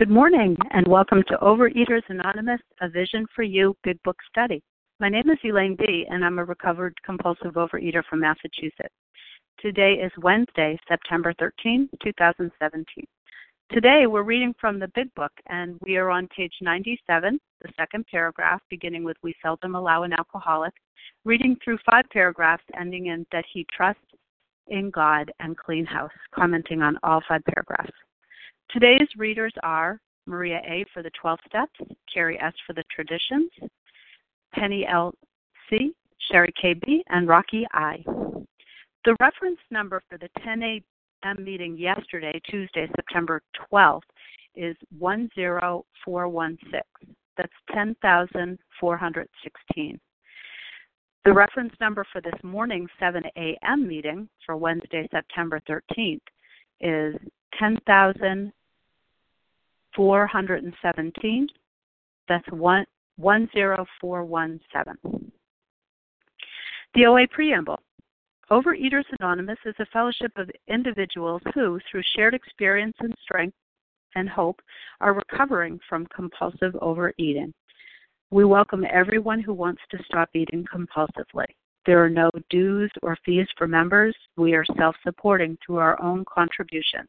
Good morning, and welcome to Overeaters Anonymous, A Vision for You, Big Book Study. My name is Elaine B, and I'm a recovered compulsive overeater from Massachusetts. Today is Wednesday, September 13, 2017. Today we're reading from the Big Book, and we are on page 97, the second paragraph, beginning with "We seldom allow an alcoholic," reading through five paragraphs, ending in "that he trusts in God and clean house," commenting on all five paragraphs. Today's readers are Maria A for the 12 steps, Carrie S for the traditions, Penny L C, Sherry KB, and Rocky I. The reference number for the 10 a.m. meeting yesterday, Tuesday, September 12th, is 10416. That's 10,416. The reference number for this morning's 7 a.m. meeting for Wednesday, September 13th, is 10,417. That's 10417. The OA Preamble. Overeaters Anonymous is a fellowship of individuals who, through shared experience and strength and hope, are recovering from compulsive overeating. We welcome everyone who wants to stop eating compulsively. There are no dues or fees for members. We are self-supporting through our own contribution,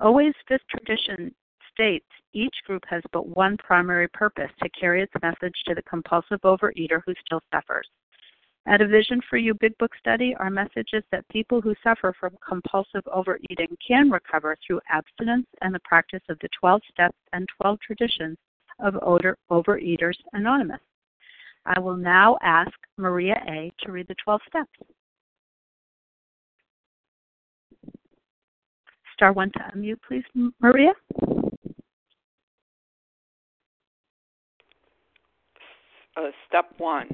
OA's fifth tradition states each group has but one primary purpose: to carry its message to the compulsive overeater who still suffers. At A Vision for You Big Book Study, our message is that people who suffer from compulsive overeating can recover through abstinence and the practice of the 12 steps and 12 traditions of Overeaters Anonymous. I will now ask Maria A. to read the 12 steps. Star 1 to unmute, please, Maria. Step 1,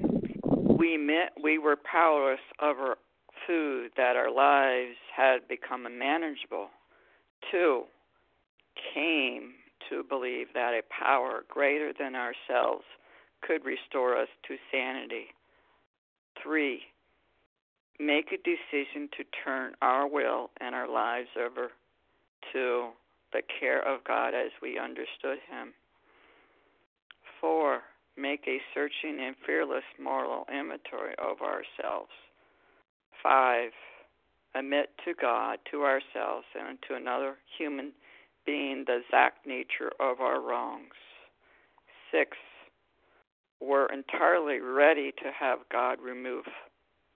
we were powerless over food, that our lives had become unmanageable. 2, came to believe that a power greater than ourselves could restore us to sanity. 3, make a decision to turn our will and our lives over to the care of God as we understood Him. 4, make a searching and fearless moral inventory of ourselves. 5, admit to God, to ourselves, and to another human being the exact nature of our wrongs. 6, we're entirely ready to have God remove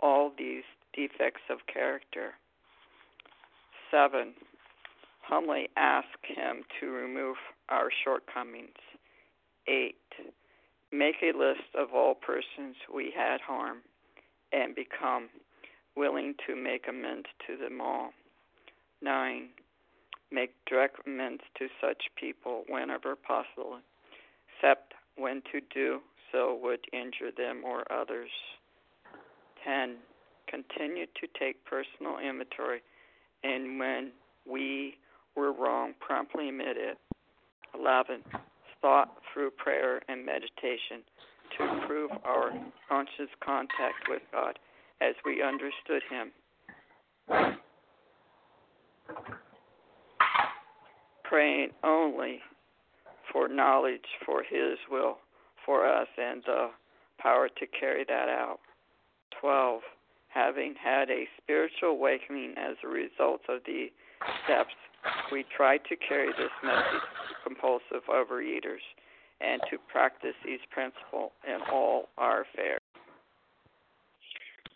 all these defects of character. 7, humbly ask Him to remove our shortcomings. 8, make a list of all persons we had harmed and become willing to make amends to them all. 9, make direct amends to such people whenever possible, except when to do so would injure them or others. 10, continue to take personal inventory, and when we were wrong, promptly admit it. 11, thought through prayer and meditation to improve our conscious contact with God as we understood Him. Praying only for knowledge for His will for us and the power to carry that out. 12, having had a spiritual awakening as a result of the steps, we try to carry this message to compulsive overeaters and to practice these principles in all our affairs.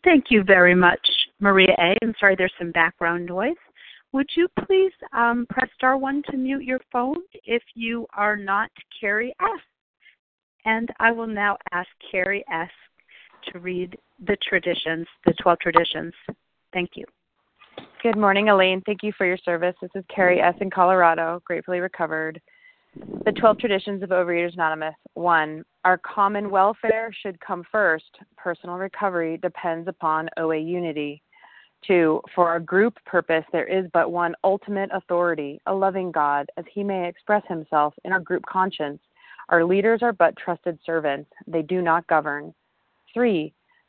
Thank you very much, Maria A. I'm sorry there's some background noise. Would you please press star 1 to mute your phone if you are not Carrie S? And I will now ask Carrie S. to read the traditions, the 12 traditions. Thank you. Good morning, Elaine. Thank you for your service. This is Carrie S. in Colorado, gratefully recovered. The 12 traditions of Overeaters Anonymous. 1. Our common welfare should come first. Personal recovery depends upon OA unity. 2. For our group purpose, there is but one ultimate authority, a loving God, as he may express himself in our group conscience. Our leaders are but trusted servants. They do not govern. 3.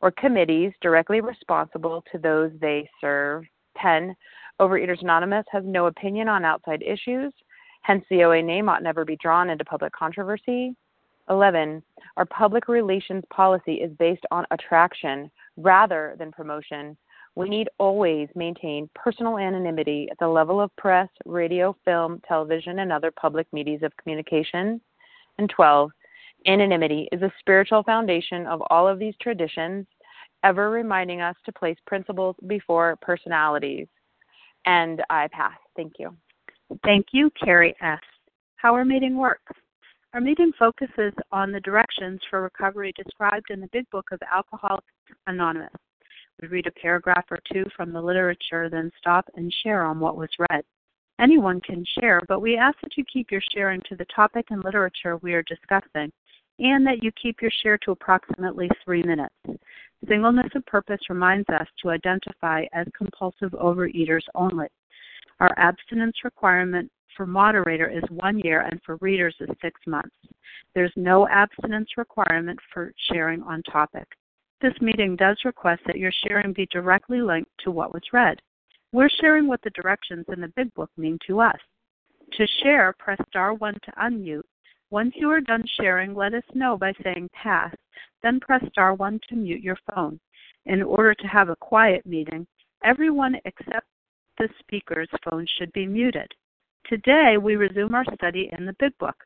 or committees directly responsible to those they serve. 10. Overeaters Anonymous has no opinion on outside issues. Hence, the OA name ought never be drawn into public controversy. 11. Our public relations policy is based on attraction rather than promotion. We need always maintain personal anonymity at the level of press, radio, film, television, and other public medias of communication. And 12. Anonymity is a spiritual foundation of all of these traditions, ever reminding us to place principles before personalities. And I pass. Thank you. Thank you, Carrie S. How our meeting works. Our meeting focuses on the directions for recovery described in the Big Book of Alcoholics Anonymous. We read a paragraph or two from the literature, then stop and share on what was read. Anyone can share, but we ask that you keep your sharing to the topic and literature we are discussing, and that you keep your share to approximately 3 minutes. Singleness of purpose reminds us to identify as compulsive overeaters only. Our abstinence requirement for moderator is 1 year and for readers is 6 months. There's no abstinence requirement for sharing on topic. This meeting does request that your sharing be directly linked to what was read. We're sharing what the directions in the Big Book mean to us. To share, press star 1 to unmute. Once you are done sharing, let us know by saying pass, then press star 1 to mute your phone. In order to have a quiet meeting, everyone except the speaker's phone should be muted. Today, we resume our study in the Big Book.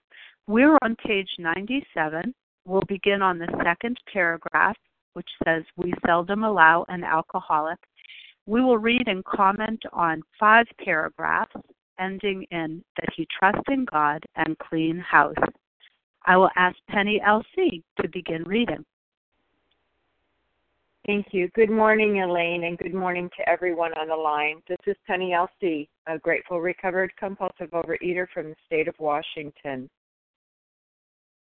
We're on page 97. We'll begin on the second paragraph, which says, "We seldom allow an alcoholic." We will read and comment on 5 paragraphs, ending in, "that he trusts in God and clean house." I will ask Penny L C to begin reading. Thank you. Good morning, Elaine, and good morning to everyone on the line. This is Penny L C, a grateful recovered compulsive overeater from the state of Washington.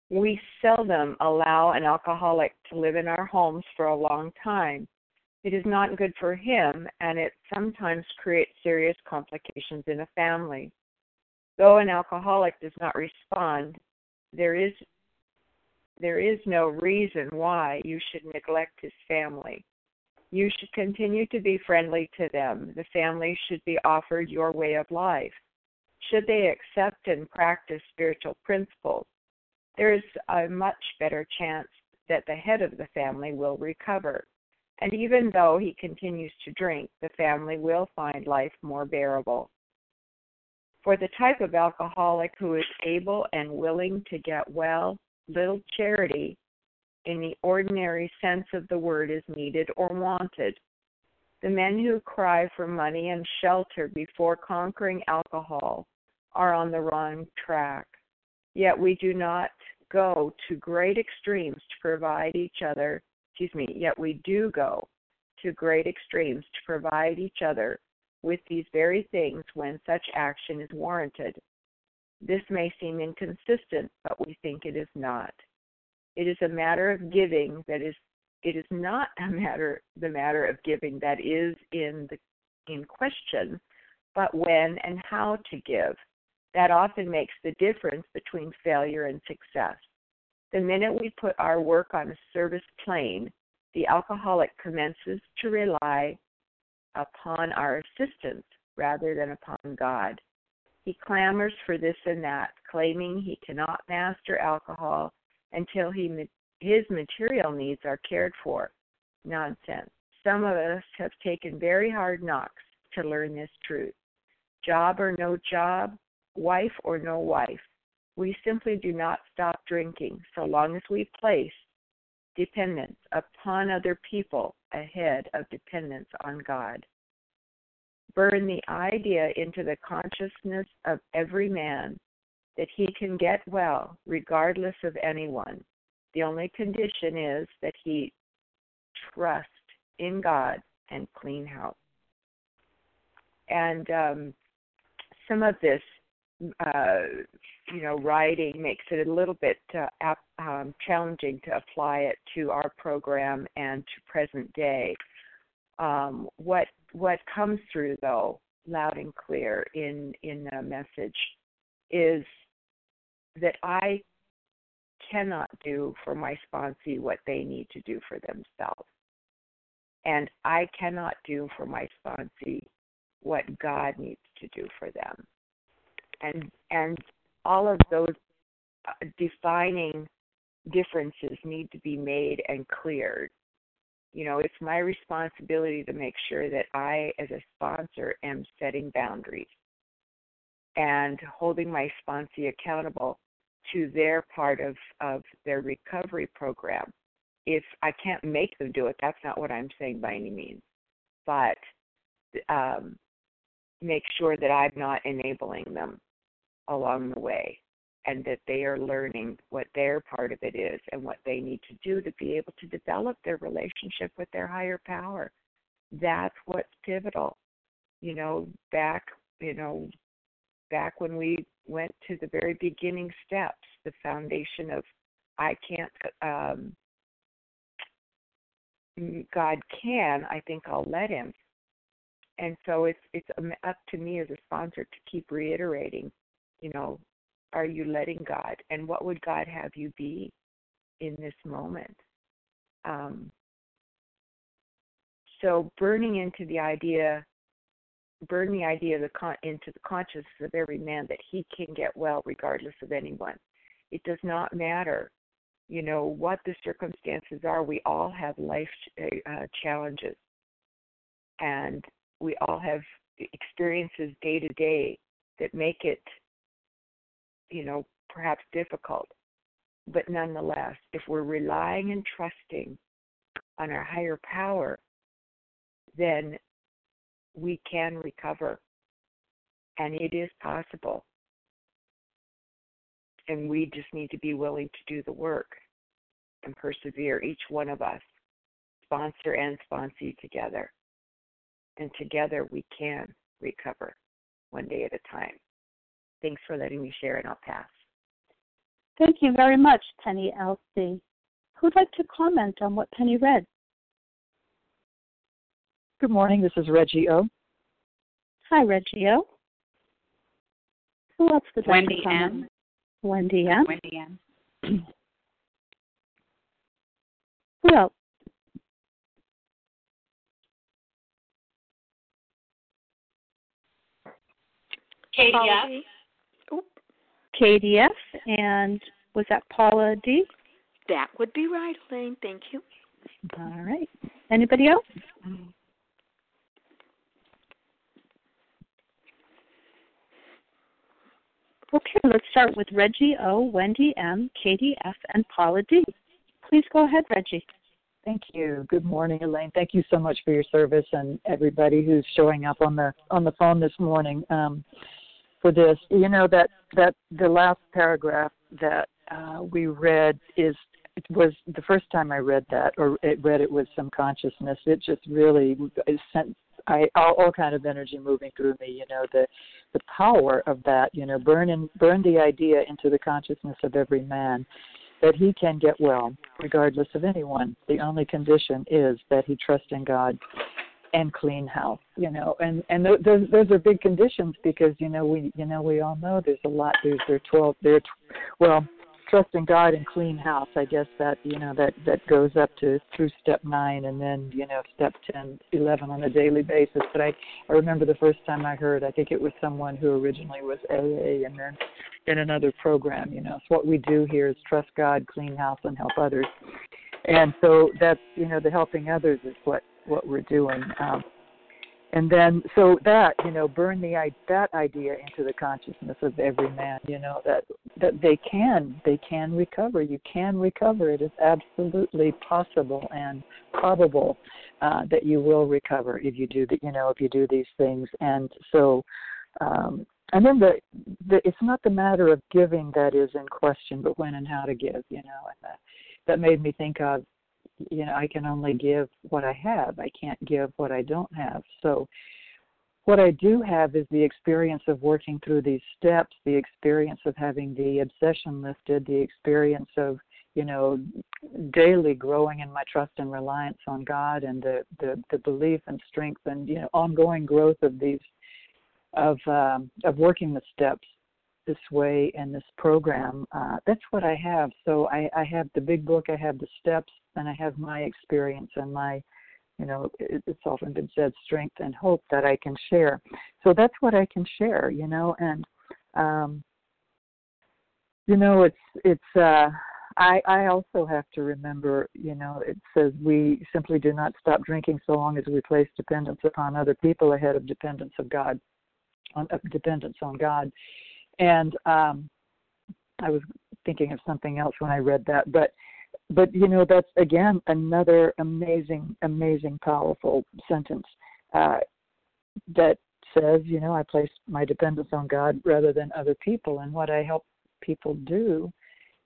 We seldom allow an alcoholic to live in our homes for a long time. It is not good for him, and it sometimes creates serious complications in a family. Though an alcoholic does not respond, there is no reason why you should neglect his family. You should continue to be friendly to them. The family should be offered your way of life. Should they accept and practice spiritual principles, there is a much better chance that the head of the family will recover. And even though he continues to drink, the family will find life more bearable. For the type of alcoholic who is able and willing to get well, little charity in the ordinary sense of the word is needed or wanted. The men who cry for money and shelter before conquering alcohol are on the wrong track. Yet we do not go to great extremes to provide each other. Yet we do go to great extremes to provide each other with these very things when such action is warranted. This may seem inconsistent, but we think it is not. It is a matter of giving that is. It is not the matter of giving that is in question, but when and how to give. That often makes the difference between failure and success. The minute we put our work on a service plane, the alcoholic commences to rely upon our assistance rather than upon God. He clamors for this and that, claiming he cannot master alcohol until his material needs are cared for. Nonsense. Some of us have taken very hard knocks to learn this truth. Job or no job, wife or no wife, we simply do not stop drinking so long as we place dependence upon other people ahead of dependence on God. Burn the idea into the consciousness of every man that he can get well regardless of anyone. The only condition is that he trust in God and clean house. And some of this, writing makes it a little bit challenging to apply it to our program and to present day. What comes through, though, loud and clear in the message is that I cannot do for my sponsee what they need to do for themselves. And I cannot do for my sponsee what God needs to do for them. And all of those defining differences need to be made and cleared. You know, it's my responsibility to make sure that I, as a sponsor, am setting boundaries and holding my sponsee accountable to their part of their recovery program. If I can't make them do it, that's not what I'm saying by any means. But make sure that I'm not enabling them along the way and that they are learning what their part of it is and what they need to do to be able to develop their relationship with their higher power. That's what's pivotal. You know, back when we went to the very beginning steps, the foundation of I can't, God can, I think I'll let him. And so it's up to me as a sponsor to keep reiterating, you know, are you letting God? And what would God have you be in this moment? So burn the idea into the consciousness of every man that he can get well regardless of anyone. It does not matter, you know, what the circumstances are. We all have life challenges, and we all have experiences day to day that make it, you know, perhaps difficult. But nonetheless, if we're relying and trusting on our higher power, then we can recover. And it is possible. And we just need to be willing to do the work and persevere, each one of us, sponsor and sponsee together. And together we can recover one day at a time. Thanks for letting me share, and I'll pass. Thank you very much, Penny L C. Who'd like to comment on what Penny read? Good morning. This is Reggie O. Hi, Reggie O. Who else would like to comment? Wendy M. Who else? Katie F. Katie F. And was that Paula D? That would be right, Elaine. Thank you. All right. Anybody else? Okay, let's start with Reggie O, Wendy M, Katie F, and Paula D. Please go ahead, Reggie. Thank you. Good morning, Elaine. Thank you so much for your service and everybody who's showing up on the phone this morning for this. You know, that the last paragraph that we read was the first time I read that, or read it with some consciousness. It just really sent all kind of energy moving through me. You know, the power of that. You know, burn the idea into the consciousness of every man that he can get well, regardless of anyone. The only condition is that he trust in God and clean house. You know, and those are big conditions because we all know there's a lot. There are 12. There, well, trust in God and clean house. I guess that, you know, that goes up to through step 9 and then, you know, step 10, 11 on a daily basis. But I remember the first time I heard, I think it was someone who originally was AA and then in another program, you know. So what we do here is trust God, clean house, and help others. And so that's, you know, the helping others is what we're doing. And then, so that, you know, burn that idea into the consciousness of every man, you know, that they can recover. You can recover. It is absolutely possible and probable that you will recover if you do that, you know, if you do these things. And so, and then it's not the matter of giving that is in question, but when and how to give, you know, and that made me think of, you know, I can only give what I have. I can't give what I don't have. So what I do have is the experience of working through these steps, the experience of having the obsession lifted, the experience of, you know, daily growing in my trust and reliance on God, and the belief and strength and, you know, ongoing growth of these, of working the steps this way in this program. That's what I have. So I have the big book, I have the steps, and I have my experience and my, you know, it's often been said, strength and hope that I can share. So that's what I can share, you know. And you know, I also have to remember, you know, it says we simply do not stop drinking so long as we place dependence upon other people ahead of dependence on God. And I was thinking of something else when I read that, but you know, that's again another amazing, amazing, powerful sentence that says, you know, I place my dependence on God rather than other people. And what I help people do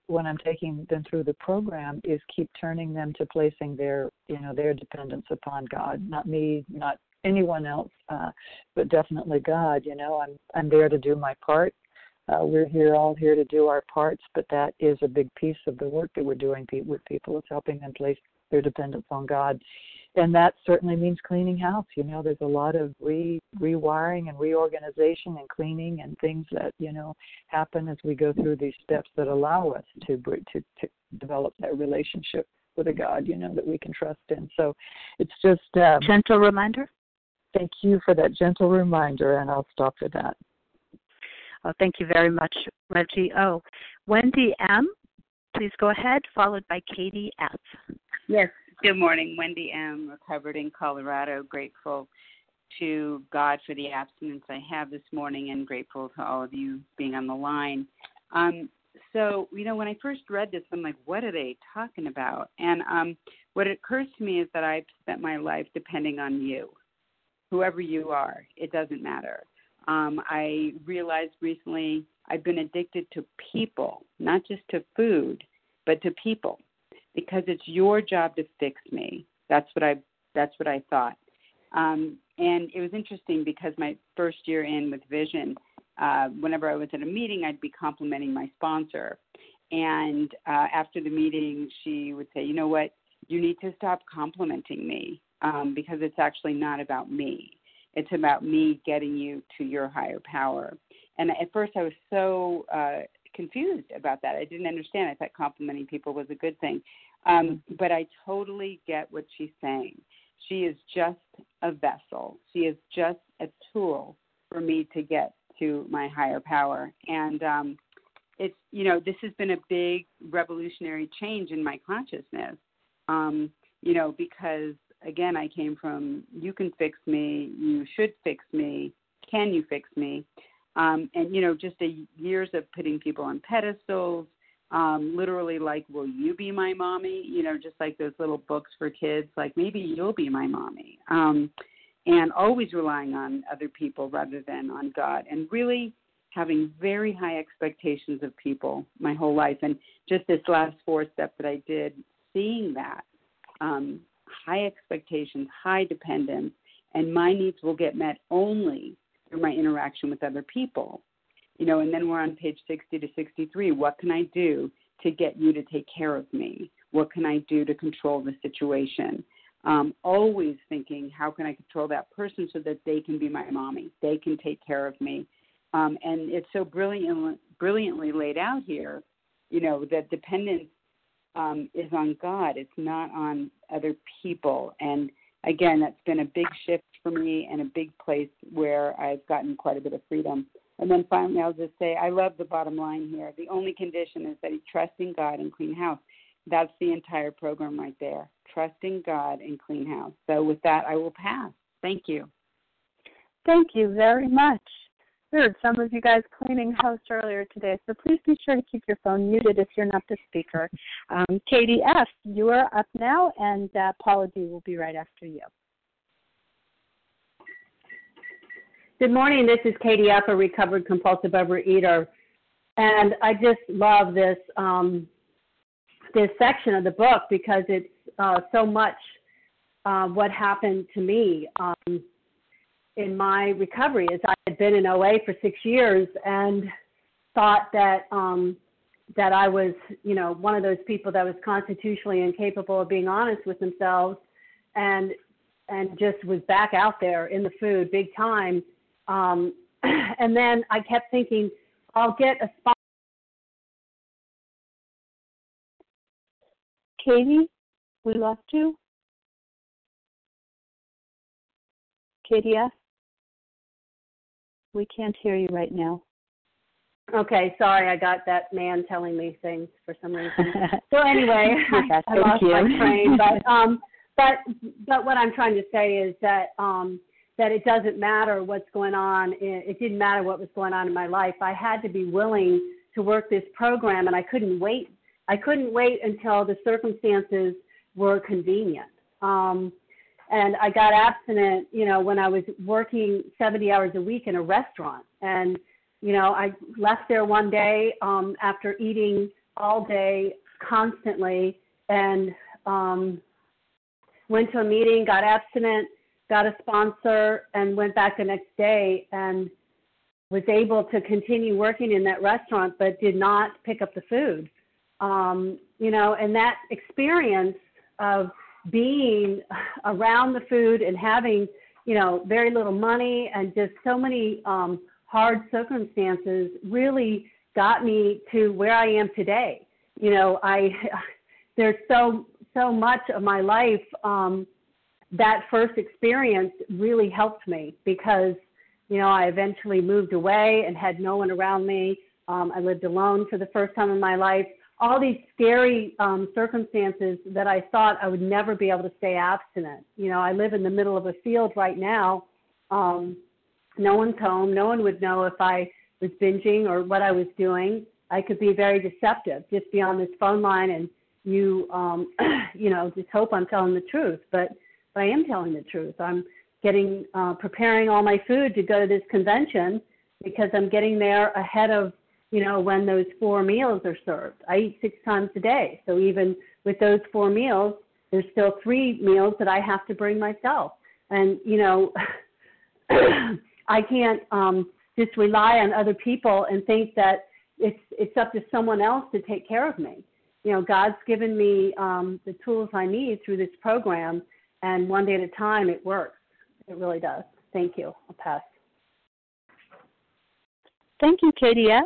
when I'm taking them through the program is keep turning them to placing their, you know, their dependence upon God, not me, not anyone else, but definitely God. You know, I'm there to do my part. We're all here to do our parts, but that is a big piece of the work that we're doing with people. It's helping them place their dependence on God. And that certainly means cleaning house. You know, there's a lot of rewiring and reorganization and cleaning and things that, you know, happen as we go through these steps that allow us to develop that relationship with a God, you know, that we can trust in. So it's just... gentle reminder? Thank you for that gentle reminder, and I'll stop for that. Oh, thank you very much, Reggie O. Wendy M., please go ahead, followed by Katie F. Yes, good morning. Wendy M., recovered in Colorado, grateful to God for the abstinence I have this morning and grateful to all of you being on the line. So, you know, when I first read this, I'm like, what are they talking about? And what occurs to me is that I've spent my life depending on you, whoever you are. It doesn't matter. I realized recently I've been addicted to people, not just to food, but to people, because it's your job to fix me. That's what I thought. And it was interesting because my first year in with Vision, whenever I was at a meeting, I'd be complimenting my sponsor. And after the meeting, she would say, you know what, you need to stop complimenting me because it's actually not about me. It's about me getting you to your higher power. And at first I was so confused about that. I didn't understand. I thought complimenting people was a good thing. But I totally get what she's saying. She is just a vessel. She is just a tool for me to get to my higher power. And it's, you know, this has been a big revolutionary change in my consciousness, you know, because again, I came from, you can fix me, you should fix me, can you fix me? And, you know, just years of putting people on pedestals, literally like, will you be my mommy? You know, just like those little books for kids, like maybe you'll be my mommy. And always relying on other people rather than on God, and really having very high expectations of people my whole life. And just this last 4 step that I did, seeing that, high expectations, high dependence, and my needs will get met only through my interaction with other people. You know, and then we're on page 60 to 63. What can I do to get you to take care of me? What can I do to control the situation? Always thinking, how can I control that person so that they can be my mommy? They can take care of me. And it's so brilliantly laid out here you know, that dependence is on God. It's not on other people. And again, that's been a big shift for me and a big place where I've gotten quite a bit of freedom. And then finally, I'll just say, I love the bottom line here. The only condition is that you trust in God and clean house. That's the entire program right there, trusting God and clean house. So with that, I will pass. Thank you. Thank you very much. I heard some of you guys cleaning house earlier today, so please be sure to keep your phone muted if you're not the speaker. Katie F., you are up now, and Paula D. will be right after you. Good morning. This is Katie F., a recovered compulsive overeater, and I just love this this section of the book because it's so much what happened to me in my recovery. Is I had been in OA for 6 years and thought that that I was, you know, one of those people that was constitutionally incapable of being honest with themselves, and just was back out there in the food big time. And then I kept thinking, I'll get a spot. Katie, we lost you. Katie F., we can't hear you right now. Okay, sorry, I got that man telling me things for some reason. So anyway, I lost my train. But what I'm trying to say is that that it doesn't matter what's going on. It didn't matter what was going on in my life. I had to be willing to work this program, and I couldn't wait. I couldn't wait until the circumstances were convenient. And I got abstinent, you know, when I was working 70 hours a week in a restaurant. And, you know, I left there one day after eating all day constantly and went to a meeting, got abstinent, got a sponsor, and went back the next day and was able to continue working in that restaurant but did not pick up the food. You know, and that experience of being around the food and having, you know, very little money and just so many hard circumstances really got me to where I am today. You know, there's so much of my life that first experience really helped me because, you know, I eventually moved away and had no one around me. I lived alone for the first time in my life. All these scary circumstances that I thought I would never be able to stay abstinent. You know, I live in the middle of a field right now. No one's home. No one would know if I was binging or what I was doing. I could be very deceptive, just be on this phone line and you, you know, just hope I'm telling the truth. But I am telling the truth. I'm getting, preparing all my food to go to this convention because I'm getting there ahead of, you know, when those 4 meals are served. I eat 6 times a day. So even with those 4 meals, there's still 3 meals that I have to bring myself. And, you know, I can't just rely on other people and think that it's up to someone else to take care of me. You know, God's given me the tools I need through this program, and one day at a time it works. It really does. Thank you. I'll pass. Thank you, Katie F.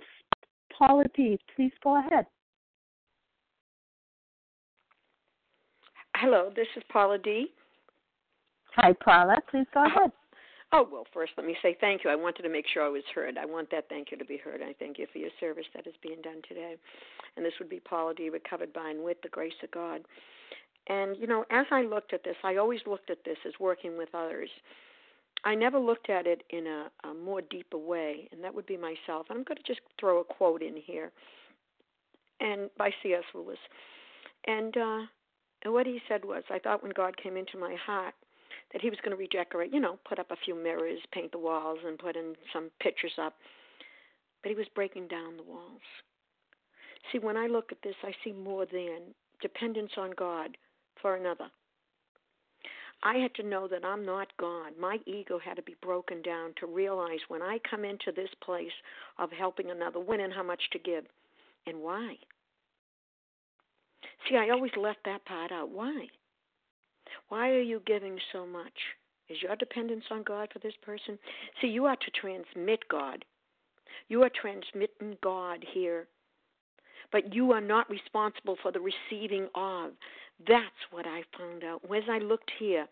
Paula D., please go ahead. Hello, this is Paula D. Hi, Paula. Please go ahead. Oh, well, first let me say thank you. I wanted to make sure I was heard. I want that thank you to be heard. I thank you for your service that is being done today. And this would be Paula D., recovered by and with the grace of God. And, you know, as I looked at this, I always looked at this as working with others. I never looked at it in a more deeper way, and that would be myself. And I'm going to just throw a quote in here, and by C.S. Lewis. And what he said was, I thought when God came into my heart that he was going to redecorate, you know, put up a few mirrors, paint the walls, and put in some pictures up. But he was breaking down the walls. See, when I look at this, I see more than dependence on God for another. I had to know that I'm not God. My ego had to be broken down to realize when I come into this place of helping another, when and how much to give, and why. See, I always left that part out. Why? Why are you giving so much? Is your dependence on God for this person? See, you are to transmit God. You are transmitting God here. but you are not responsible for the receiving of. That's what I found out. As I looked here,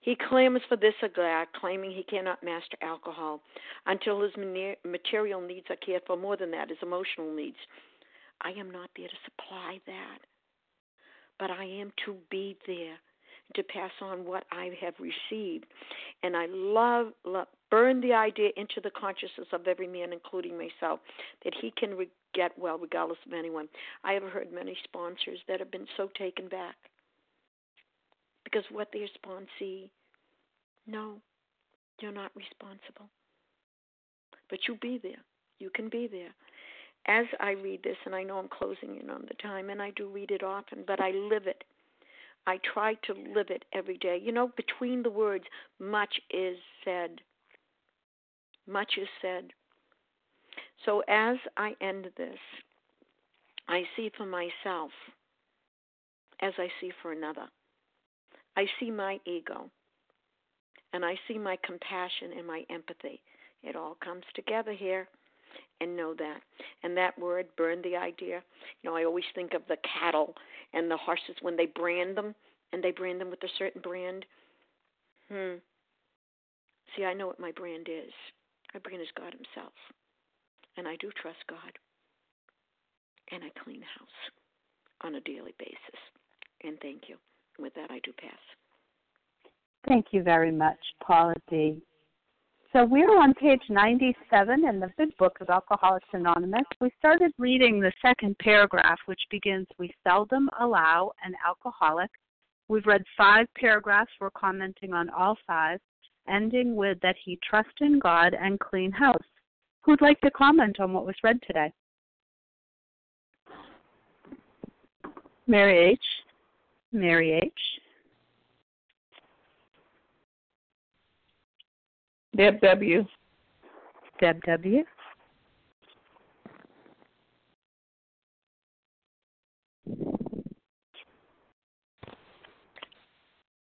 he clamors for this or that, claiming he cannot master alcohol until his material needs are cared for more than that, his emotional needs. I am not there to supply that, but I am to be there to pass on what I have received. And I love burn the idea into the consciousness of every man, including myself, that he can get well regardless of anyone. I have heard many sponsors that have been so taken back because what their sponsee, no, you're not responsible. But you be there. You can be there. As I read this, and I know I'm closing in on the time, and I do read it often, but I live it. I try to live it every day. You know, between the words, much is said. Much is said. So as I end this, I see for myself as I see for another. I see my ego, and I see my compassion and my empathy. It all comes together here. And know that. And that word, burn the idea. You know, I always think of the cattle and the horses when they brand them, and they brand them with a certain brand. See, I know what my brand is. My brand is God himself. And I do trust God. And I clean house on a daily basis. And thank you. With that, I do pass. Thank you very much, Paula D. So we're on page 97 in the big book of Alcoholics Anonymous. We started reading the second paragraph, which begins, "We seldom allow an alcoholic." We've read 5 paragraphs. We're commenting on all 5, ending with that he trusts in God and clean house. Who'd like to comment on what was read today? Mary H. Mary H. Deb W. Deb W.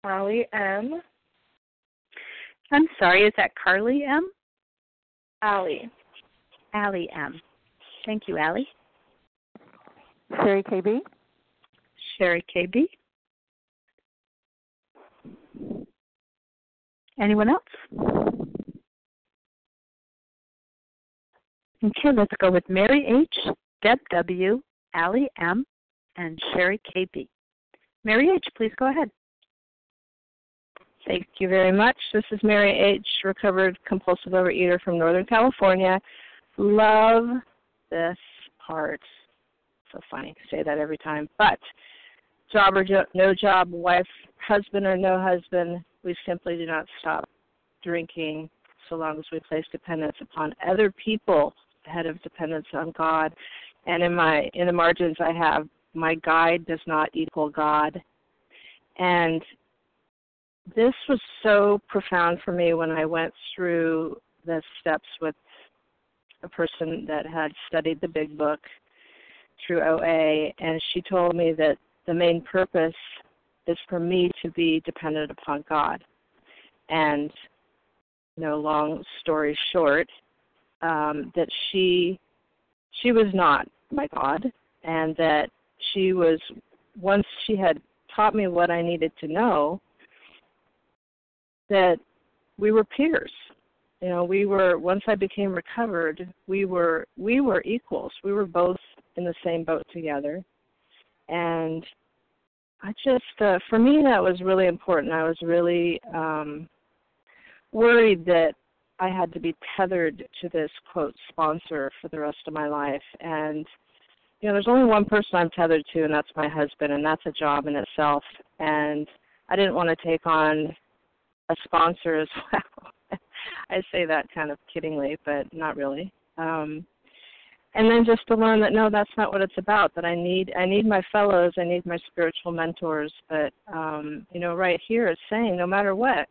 Allie M. I'm sorry, is that Carly M? Allie. Allie M. Thank you, Allie. Sherry KB. Sherry KB. Anyone else? Okay, let's go with Mary H., Deb W., Allie M., and Sherry KB. Mary H., please go ahead. Thank you very much. This is Mary H., recovered compulsive overeater from Northern California. Love this part. So funny to say that every time. But job or no job, wife, husband or no husband, we simply do not stop drinking so long as we place dependence upon other people ahead of dependence on God. And in the margins I have, my guide does not equal God. And this was so profound for me when I went through the steps with a person that had studied the big book through OA, and she told me that the main purpose is for me to be dependent upon God. And, you know, long story short, that she was not my God, and that she was, once she had taught me what I needed to know, that we were peers. You know, we were, once I became recovered, we were equals. We were both in the same boat together. And I just, for me, that was really important. I was really worried that I had to be tethered to this, quote, sponsor for the rest of my life. And, you know, there's only one person I'm tethered to, and that's my husband, and that's a job in itself. And I didn't want to take on a sponsor as well. I say that kind of kiddingly, but not really. And then just to learn that, no, that's not what it's about, that I need my fellows, I need my spiritual mentors. But, you know, right here it's saying no matter what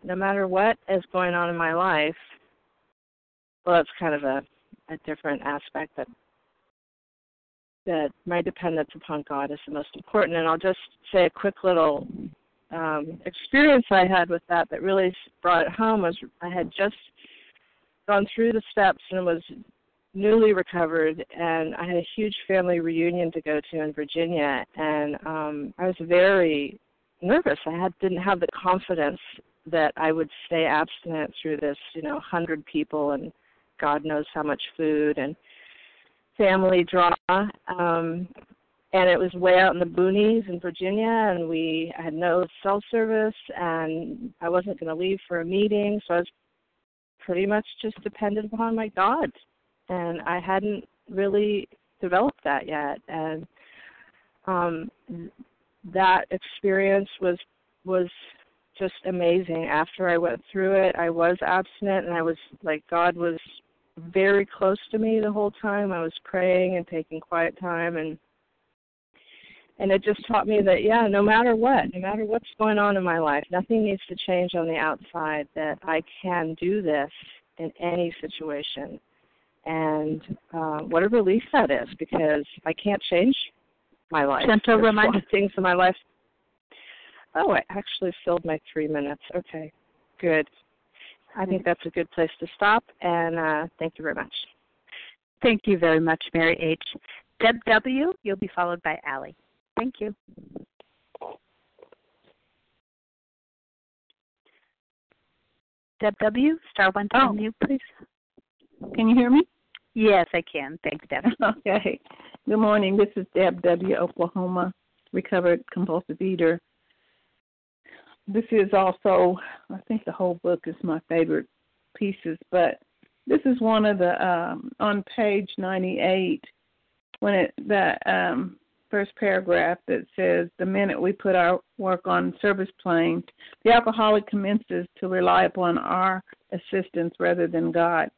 is going on in my life, well, that's kind of a different aspect, that my dependence upon God is the most important. And I'll just say a quick little experience I had with that really brought it home was I had just gone through the steps and was newly recovered, and I had a huge family reunion to go to in Virginia, and I was very nervous. I didn't have the confidence that I would stay abstinent through this, 100 people and God knows how much food and family drama. And it was way out in the boonies in Virginia, and I had no cell service, and I wasn't going to leave for a meeting, so I was pretty much just dependent upon my God. And I hadn't really developed that yet. And that experience was just amazing. After I went through it, I was abstinent, and I was like, God was very close to me the whole time. I was praying and taking quiet time, and it just taught me that, no matter what's going on in my life, nothing needs to change on the outside, that I can do this in any situation. And what a relief that is, because I can't change my life. Gentle reminder. Things in my life. Oh, I actually filled my 3 minutes. Okay, good. I think that's a good place to stop, and thank you very much. Thank you very much, Mary H. Deb W., you'll be followed by Allie. Thank you. Deb W., star one to unmute, please. Can you hear me? Yes, I can. Thanks, Deb. Okay. Good morning. This is Deb W., Oklahoma, recovered compulsive eater. This is also, I think the whole book is my favorite pieces, but this is one of the, on page 98, when the first paragraph that says, the minute we put our work on service plane, the alcoholic commences to rely upon our assistance rather than God.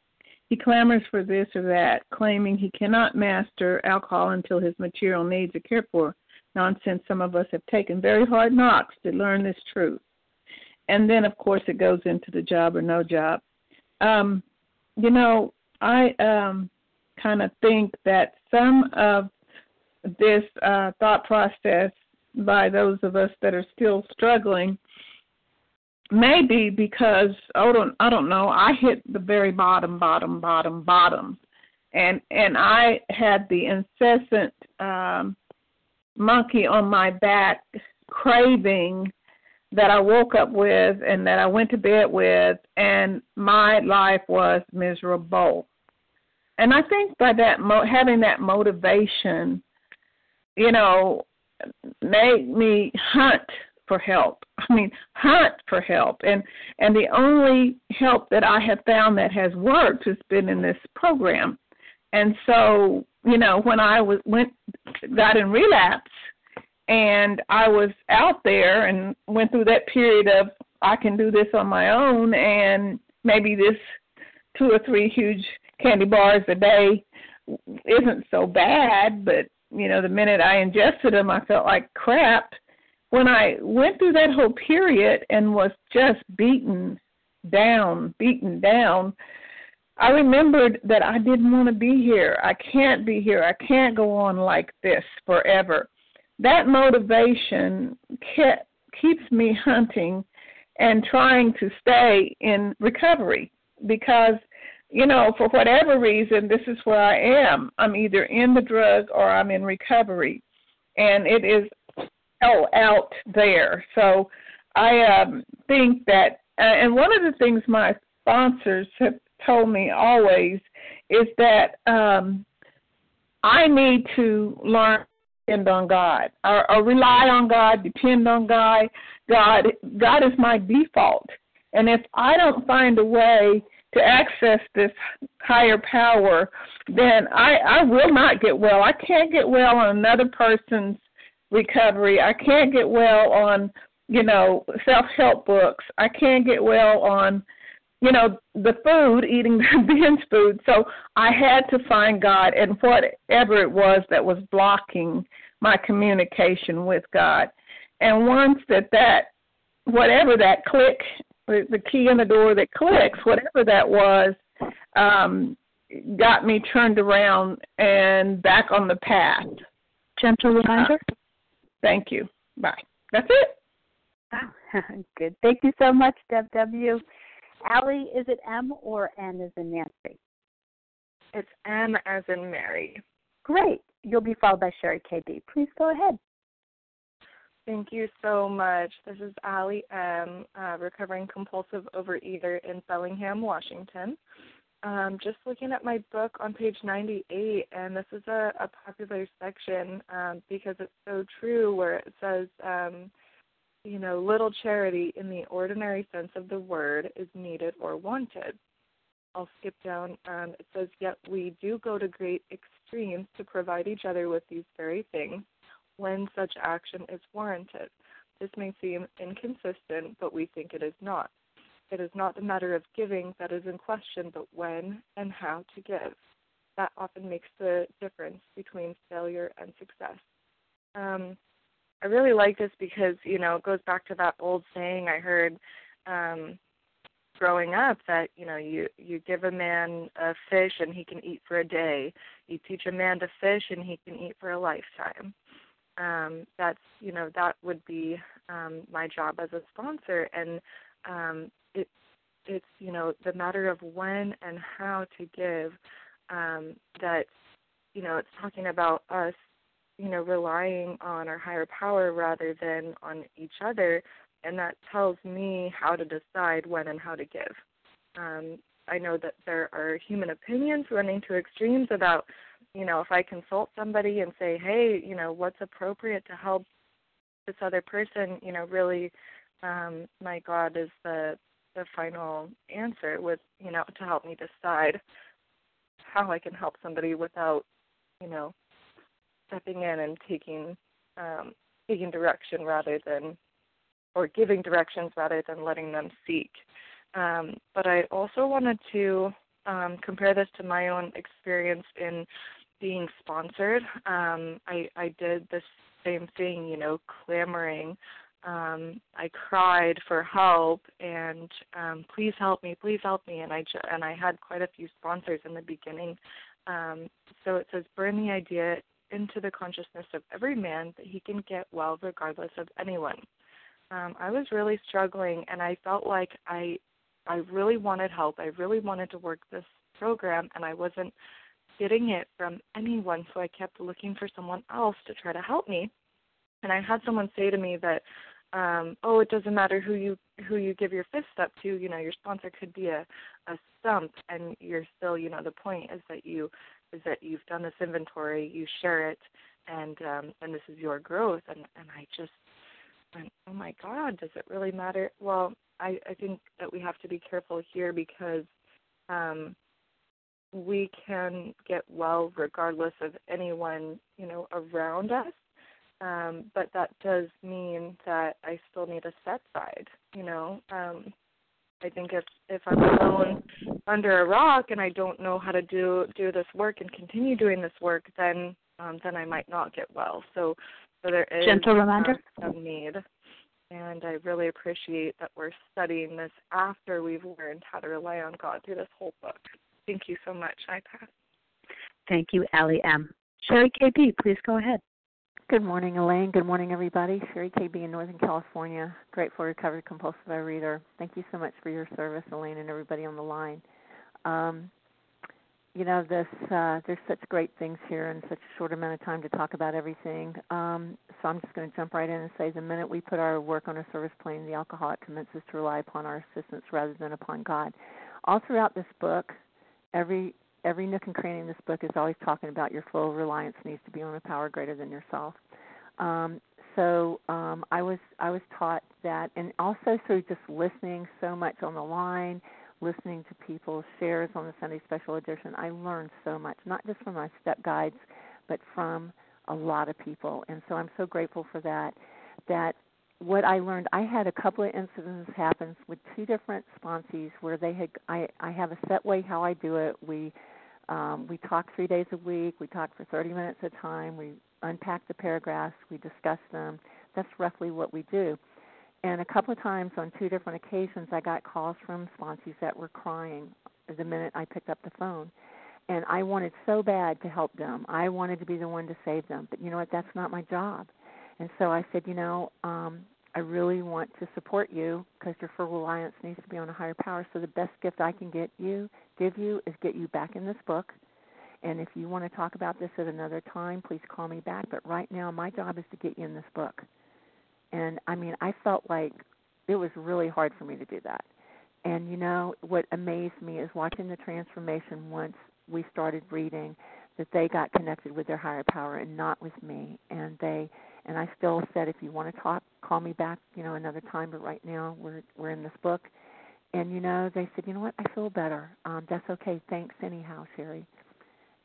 He clamors for this or that, claiming he cannot master alcohol until his material needs are cared for. Nonsense. Some of us have taken very hard knocks to learn this truth. And then, of course, it goes into the job or no job. I kind of think that some of this thought process by those of us that are still struggling may be because, I don't know, I hit the very bottom. And I had the incessant monkey on my back craving that I woke up with and that I went to bed with, and my life was miserable. And I think by that having that motivation, made me hunt for help. And the only help that I have found that has worked has been in this program. And so, when I got in relapse and I was out there and went through that period of I can do this on my own, and maybe this 2 or 3 huge candy bars a day isn't so bad, but, the minute I ingested them, I felt like crap. When I went through that whole period and was just beaten down, I remembered that I didn't want to be here. I can't be here. I can't go on like this forever. That motivation keeps me hunting and trying to stay in recovery because, for whatever reason, this is where I am. I'm either in the drug or I'm in recovery, and it is out there. So I think that, and one of the things my sponsors have told me always is that I need to learn to depend on God or rely on God, depend on God. God is my default. And if I don't find a way to access this higher power, then I will not get well. I can't get well on another person's recovery. I can't get well on, self-help books. I can't get well on the food, eating the binge food. So I had to find God and whatever it was that was blocking my communication with God. And once whatever that click, the key in the door that clicks, whatever that was, got me turned around and back on the path. Gentle reminder. Thank you. Bye. That's it. Good. Thank you so much, Deb W. Allie, is it M or N as in Nancy? It's M as in Mary. Great. You'll be followed by Sherry KB. Please go ahead. Thank you so much. This is Allie M, recovering compulsive overeater in Bellingham, Washington. Just looking at my book on page 98, and this is a popular section because it's so true, where it says, you know, little charity in the ordinary sense of the word is needed or wanted. I'll skip down. It says, yet we do go to great extremes to provide each other with these very things when such action is warranted. This may seem inconsistent, but we think it is not. It is not the matter of giving that is in question, but when and how to give. That often makes the difference between failure and success. I really like this because, you know, it goes back to that old saying I heard growing up that, you know, you give a man a fish and he can eat for a day. You teach a man to fish and he can eat for a lifetime. That's, you know, that would be my job as a sponsor. And it's, you know, the matter of when and how to give, that, you know, it's talking about us, you know, relying on our higher power rather than on each other, and that tells me how to decide when and how to give. I know that there are human opinions running to extremes about, you know, if I consult somebody and say, hey, you know, what's appropriate to help this other person, you know, really, my God is the final answer with, you know, to help me decide how I can help somebody without, you know, stepping in and taking direction rather than, or giving directions rather than letting them seek. But I also wanted to compare this to my own experience in being sponsored. I did the same thing, you know, clamoring. I cried for help and please help me, and I had quite a few sponsors in the beginning. So it says, burn the idea into the consciousness of every man that he can get well regardless of anyone. I was really struggling, and I felt like I really wanted help. I really wanted to work this program, and I wasn't getting it from anyone, so I kept looking for someone else to try to help me. And I had someone say to me that, oh, it doesn't matter who you give your fist up to, you know, your sponsor could be a stump, and you're still, you know, the point is that you've done this inventory, you share it, and this is your growth. And I just went, oh my God, does it really matter? Well, I think that we have to be careful here because we can get well regardless of anyone, you know, around us. But that does mean that I still need a set side, you know. I think if I'm alone under a rock and I don't know how to do this work and continue doing this work, then I might not get well. So there is some need. And I really appreciate that we're studying this after we've learned how to rely on God through this whole book. Thank you so much. I pass. Thank you, Allie M. Sherry KB, please go ahead. Good morning, Elaine. Good morning, everybody. Sherry KB in Northern California, grateful recovered compulsive overeater. Thank you so much for your service, Elaine, and everybody on the line. You know, there's such great things here in such a short amount of time to talk about everything. So I'm just going to jump right in and say the minute we put our work on a service plane, the alcoholic commences to rely upon our assistance rather than upon God. All throughout this book, Every nook and cranny in this book is always talking about your flow of reliance needs to be on a power greater than yourself. So I was taught that, and also through just listening so much on the line, listening to people's shares on the Sunday Special Edition, I learned so much, not just from my step guides, but from a lot of people. And so I'm so grateful for that what I learned. I had a couple of incidents happen with two different sponsees where they had, I have a set way how I do it. We talk 3 days a week. We talk for 30 minutes at a time. We unpack the paragraphs. We discuss them. That's roughly what we do. And a couple of times on two different occasions, I got calls from sponsees that were crying the minute I picked up the phone. And I wanted so bad to help them. I wanted to be the one to save them. But you know what? That's not my job. And so I said, you know, I really want to support you because your full reliance needs to be on a higher power. So the best gift I can give you is get you back in this book And if you want to talk about this at another time, please call me back. But right now, my job is to get you in this book. And, I mean, I felt like it was really hard for me to do that. And, you know, what amazed me is watching the transformation once we started reading, that they got connected with their higher power and not with me. And I still said, if you want to talk, call me back, you know, another time. But right now, we're in this book. And, you know, they said, you know what, I feel better. That's okay. Thanks anyhow, Sherry.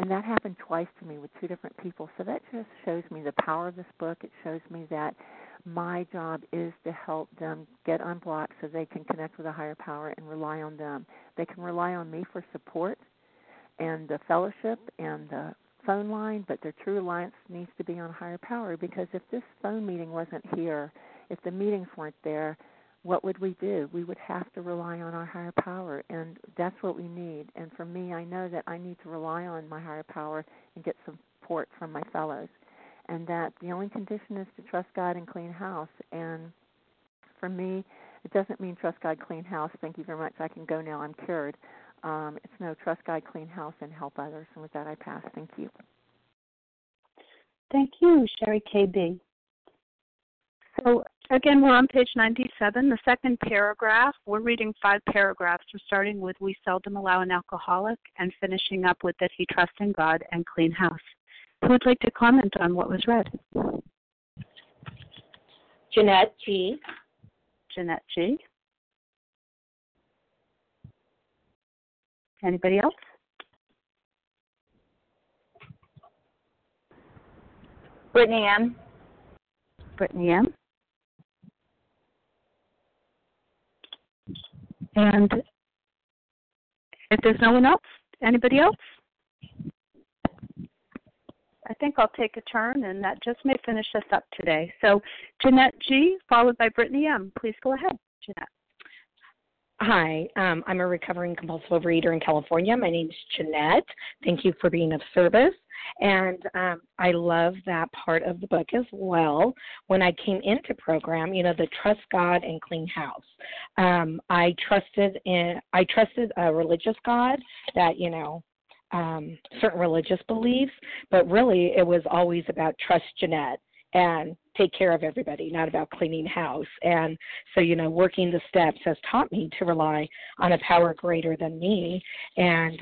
And that happened twice to me with two different people. So that just shows me the power of this book. It shows me that my job is to help them get unblocked so they can connect with a higher power and rely on them. They can rely on me for support and the fellowship and the phone line, but their true reliance needs to be on higher power, because if this phone meeting wasn't here, if the meetings weren't there, what would we do? We would have to rely on our higher power, and that's what we need. And for me, I know that I need to rely on my higher power and get support from my fellows, and that the only condition is to trust God and clean house. And for me, it doesn't mean trust God, clean house. Thank you very much. I can go now. I'm cured. It's no, trust God, clean house, and help others. And with that, I pass. Thank you. Thank you, Sherry KB. So, again, we're on page 97, the second paragraph. We're reading 5 paragraphs. We're starting with, we seldom allow an alcoholic, and finishing up with that he trusts in God and clean house. Who would like to comment on what was read? Jeanette G. Jeanette G. Anybody else? Brittany M. Brittany M. And if there's no one else, anybody else? I think I'll take a turn, and that just may finish us up today. So Jeanette G. followed by Brittany M. Please go ahead, Jeanette. Hi, I'm a recovering compulsive overeater in California. My name is Jeanette. Thank you for being of service. And I love that part of the book as well. When I came into program, you know, the trust God and clean house. I trusted a religious God that, you know, certain religious beliefs, but really it was always about trust Jeanette and take care of everybody, not about cleaning house. And so, you know, working the steps has taught me to rely on a power greater than me. And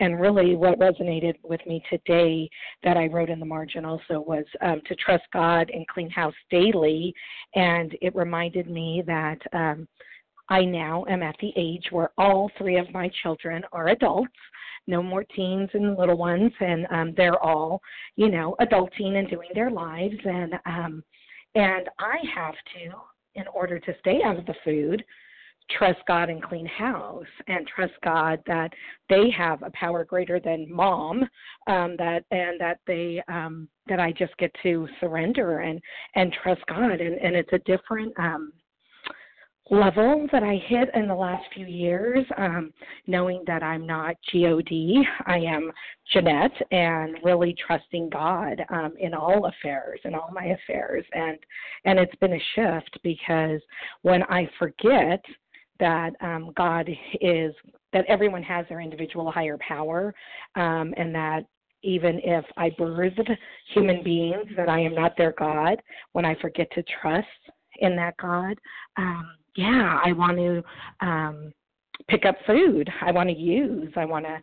really what resonated with me today that I wrote in the margin also was to trust God and clean house daily. And it reminded me that I now am at the age where all 3 of my children are adults. No more teens and little ones, and they're all, you know, adulting and doing their lives, and I have to, in order to stay out of the food, trust God and clean house, and trust God that they have a power greater than mom, that I just get to surrender and trust God, and it's a different level that I hit in the last few years, knowing that I'm not G-O-D, I am Jeanette, and really trusting God in all affairs, in all my affairs. And it's been a shift, because when I forget that God is, that everyone has their individual higher power, and that even if I birthed human beings, that I am not their God, when I forget to trust in that God, I want to pick up food. I want to use. I want to,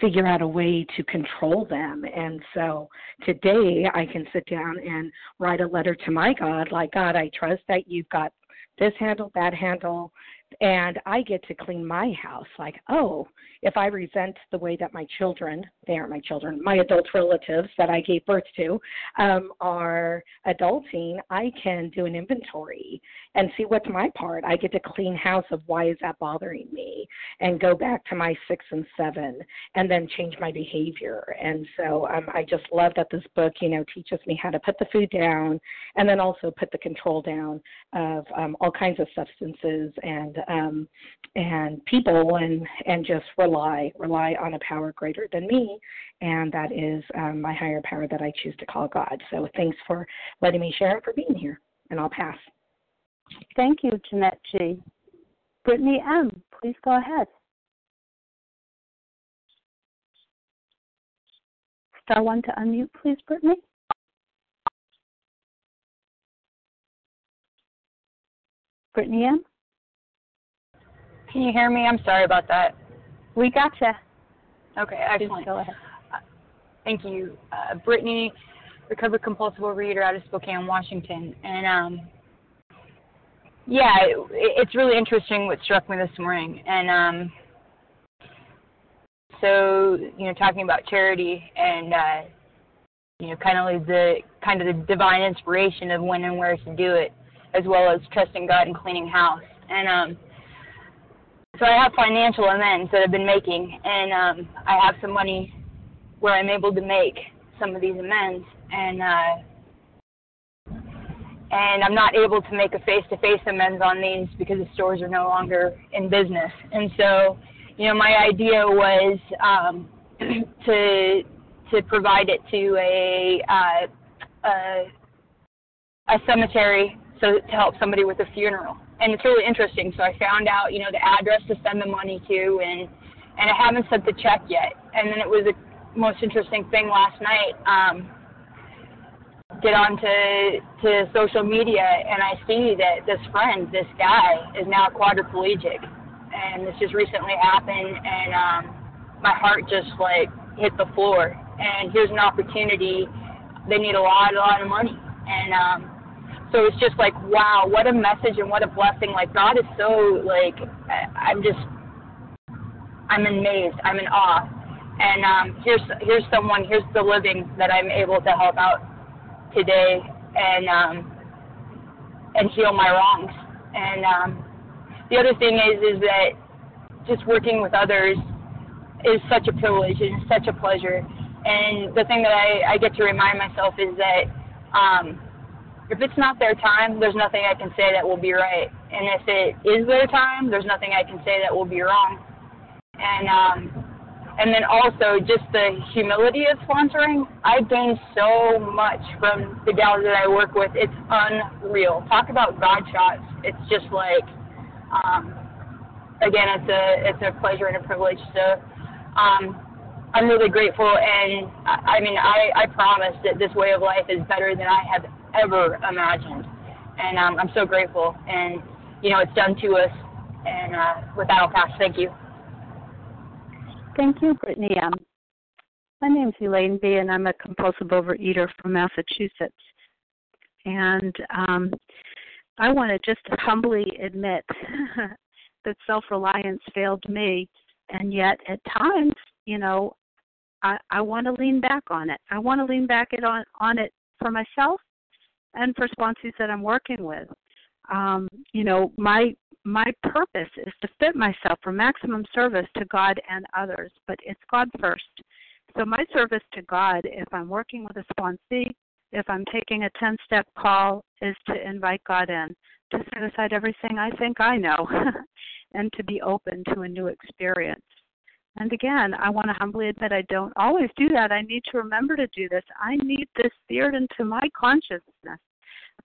figure out a way to control them. And so today I can sit down and write a letter to my God, like, God, I trust that you've got this handle, that handle, and I get to clean my house. Like, oh, if I resent the way that my children, they aren't my children, my adult relatives that I gave birth to are adulting, I can do an inventory and see what's my part. I get to clean house of why is that bothering me, and go back to my 6 and 7 and then change my behavior. And so I just love that this book, you know, teaches me how to put the food down and then also put the control down of all kinds of substances and people, and just rely on a power greater than me, and that is my higher power that I choose to call God. So thanks for letting me share and for being here, and I'll pass. Thank you, Jeanette G. Brittany M., please go ahead. star one to unmute, please, Brittany. Brittany M? Can you hear me? I'm sorry about that. We gotcha. Okay, excellent. Go ahead. Thank you. Brittany, recovered compulsive overeater out of Spokane, Washington. And, yeah, it's really interesting what struck me this morning. And so, you know, talking about charity and, you know, kind of the divine inspiration of when and where to do it, as well as trusting God and cleaning house. And so I have financial amends that I've been making, and I have some money where I'm able to make some of these amends, and I'm not able to make a face-to-face amends on these because the stores are no longer in business. And so, you know, my idea was to provide it to a cemetery, so to help somebody with a funeral. And it's really interesting. So I found out, you know, the address to send the money to, and I haven't sent the check yet. And then it was the most interesting thing last night. Get onto social media, and I see that this friend, this guy, is now quadriplegic. And this just recently happened, and my heart just, like, hit the floor. And here's an opportunity. They need a lot of money. And, so it's just like, wow, what a message and what a blessing. Like, God is so, like, I'm amazed. I'm in awe. And here's someone, here's the living that I'm able to help out today and heal my wrongs. And the other thing is that just working with others is such a privilege and such a pleasure. And the thing that I get to remind myself is that if it's not their time, there's nothing I can say that will be right. And if it is their time, there's nothing I can say that will be wrong. And then also just the humility of sponsoring. I gain so much from the gals that I work with. It's unreal. Talk about God shots. It's just like, again, it's a pleasure and a privilege. So I'm really grateful. And, I mean, I promise that this way of life is better than I have ever imagined, and I'm so grateful, and you know, it's done to us. And with that, I'll pass. Thank you Brittany M. My name's Elaine B, and I'm a compulsive overeater from Massachusetts, and I want to just humbly admit that self-reliance failed me, and yet at times, you know, I want to lean back on it. I want to lean back on it for myself and for sponsees that I'm working with. You know, my purpose is to fit myself for maximum service to God and others, but it's God first. So my service to God, if I'm working with a sponsee, if I'm taking a 10-step call, is to invite God in, to set aside everything I think I know, and to be open to a new experience. And again, I want to humbly admit I don't always do that. I need to remember to do this. I need this seared into my consciousness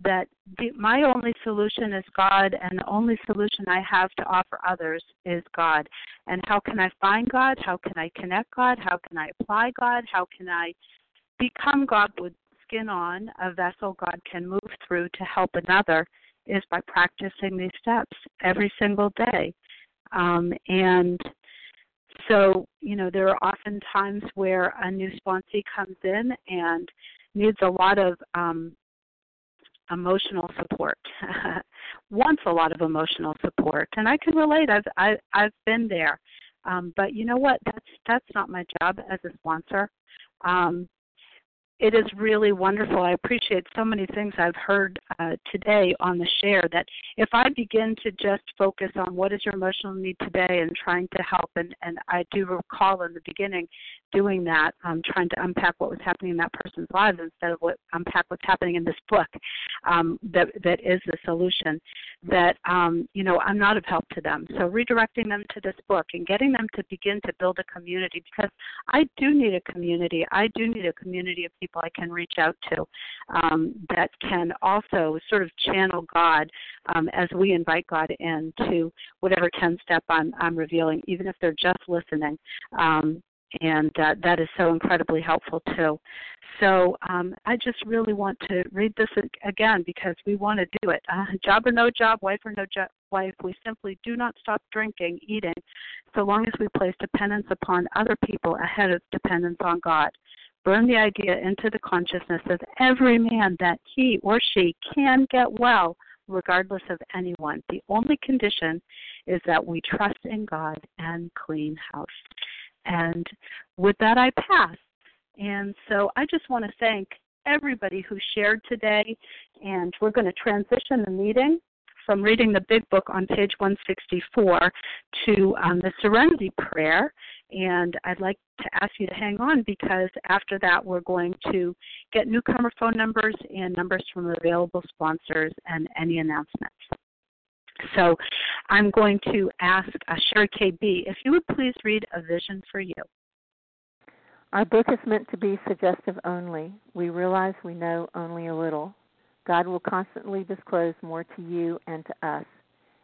that my only solution is God, and the only solution I have to offer others is God. And how can I find God? How can I connect God? How can I apply God? How can I become God with skin on, a vessel God can move through to help another, is by practicing these steps every single day. So, you know, there are often times where a new sponsee comes in and needs a lot of emotional support, wants a lot of emotional support. And I can relate. I've been there. But you know what? That's not my job as a sponsor. It is really wonderful. I appreciate so many things I've heard today on the share, that if I begin to just focus on what is your emotional need today and trying to help, and I do recall in the beginning doing that, trying to unpack what was happening in that person's lives instead of unpack what's happening in this book that is the solution, that, you know, I'm not of help to them. So redirecting them to this book and getting them to begin to build a community, because I do need a community. I do need a community of people I can reach out to that can also sort of channel God as we invite God into whatever 10-step I'm revealing, even if they're just listening. and that is so incredibly helpful too. So I just really want to read this again because we want to do it. Job or no job, wife or no wife, we simply do not stop drinking, eating, so long as we place dependence upon other people ahead of dependence on God. Burn the idea into the consciousness of every man that he or she can get well regardless of anyone. The only condition is that we trust in God and clean house. And with that, I pass. And so I just want to thank everybody who shared today. And we're going to transition the meeting from reading the big book on page 164 to the Serenity Prayer. And I'd like to ask you to hang on because after that we're going to get newcomer phone numbers and numbers from available sponsors and any announcements. So I'm going to ask Sherry KB if you would please read A Vision for You. Our book is meant to be suggestive only. We realize we know only a little. God will constantly disclose more to you and to us.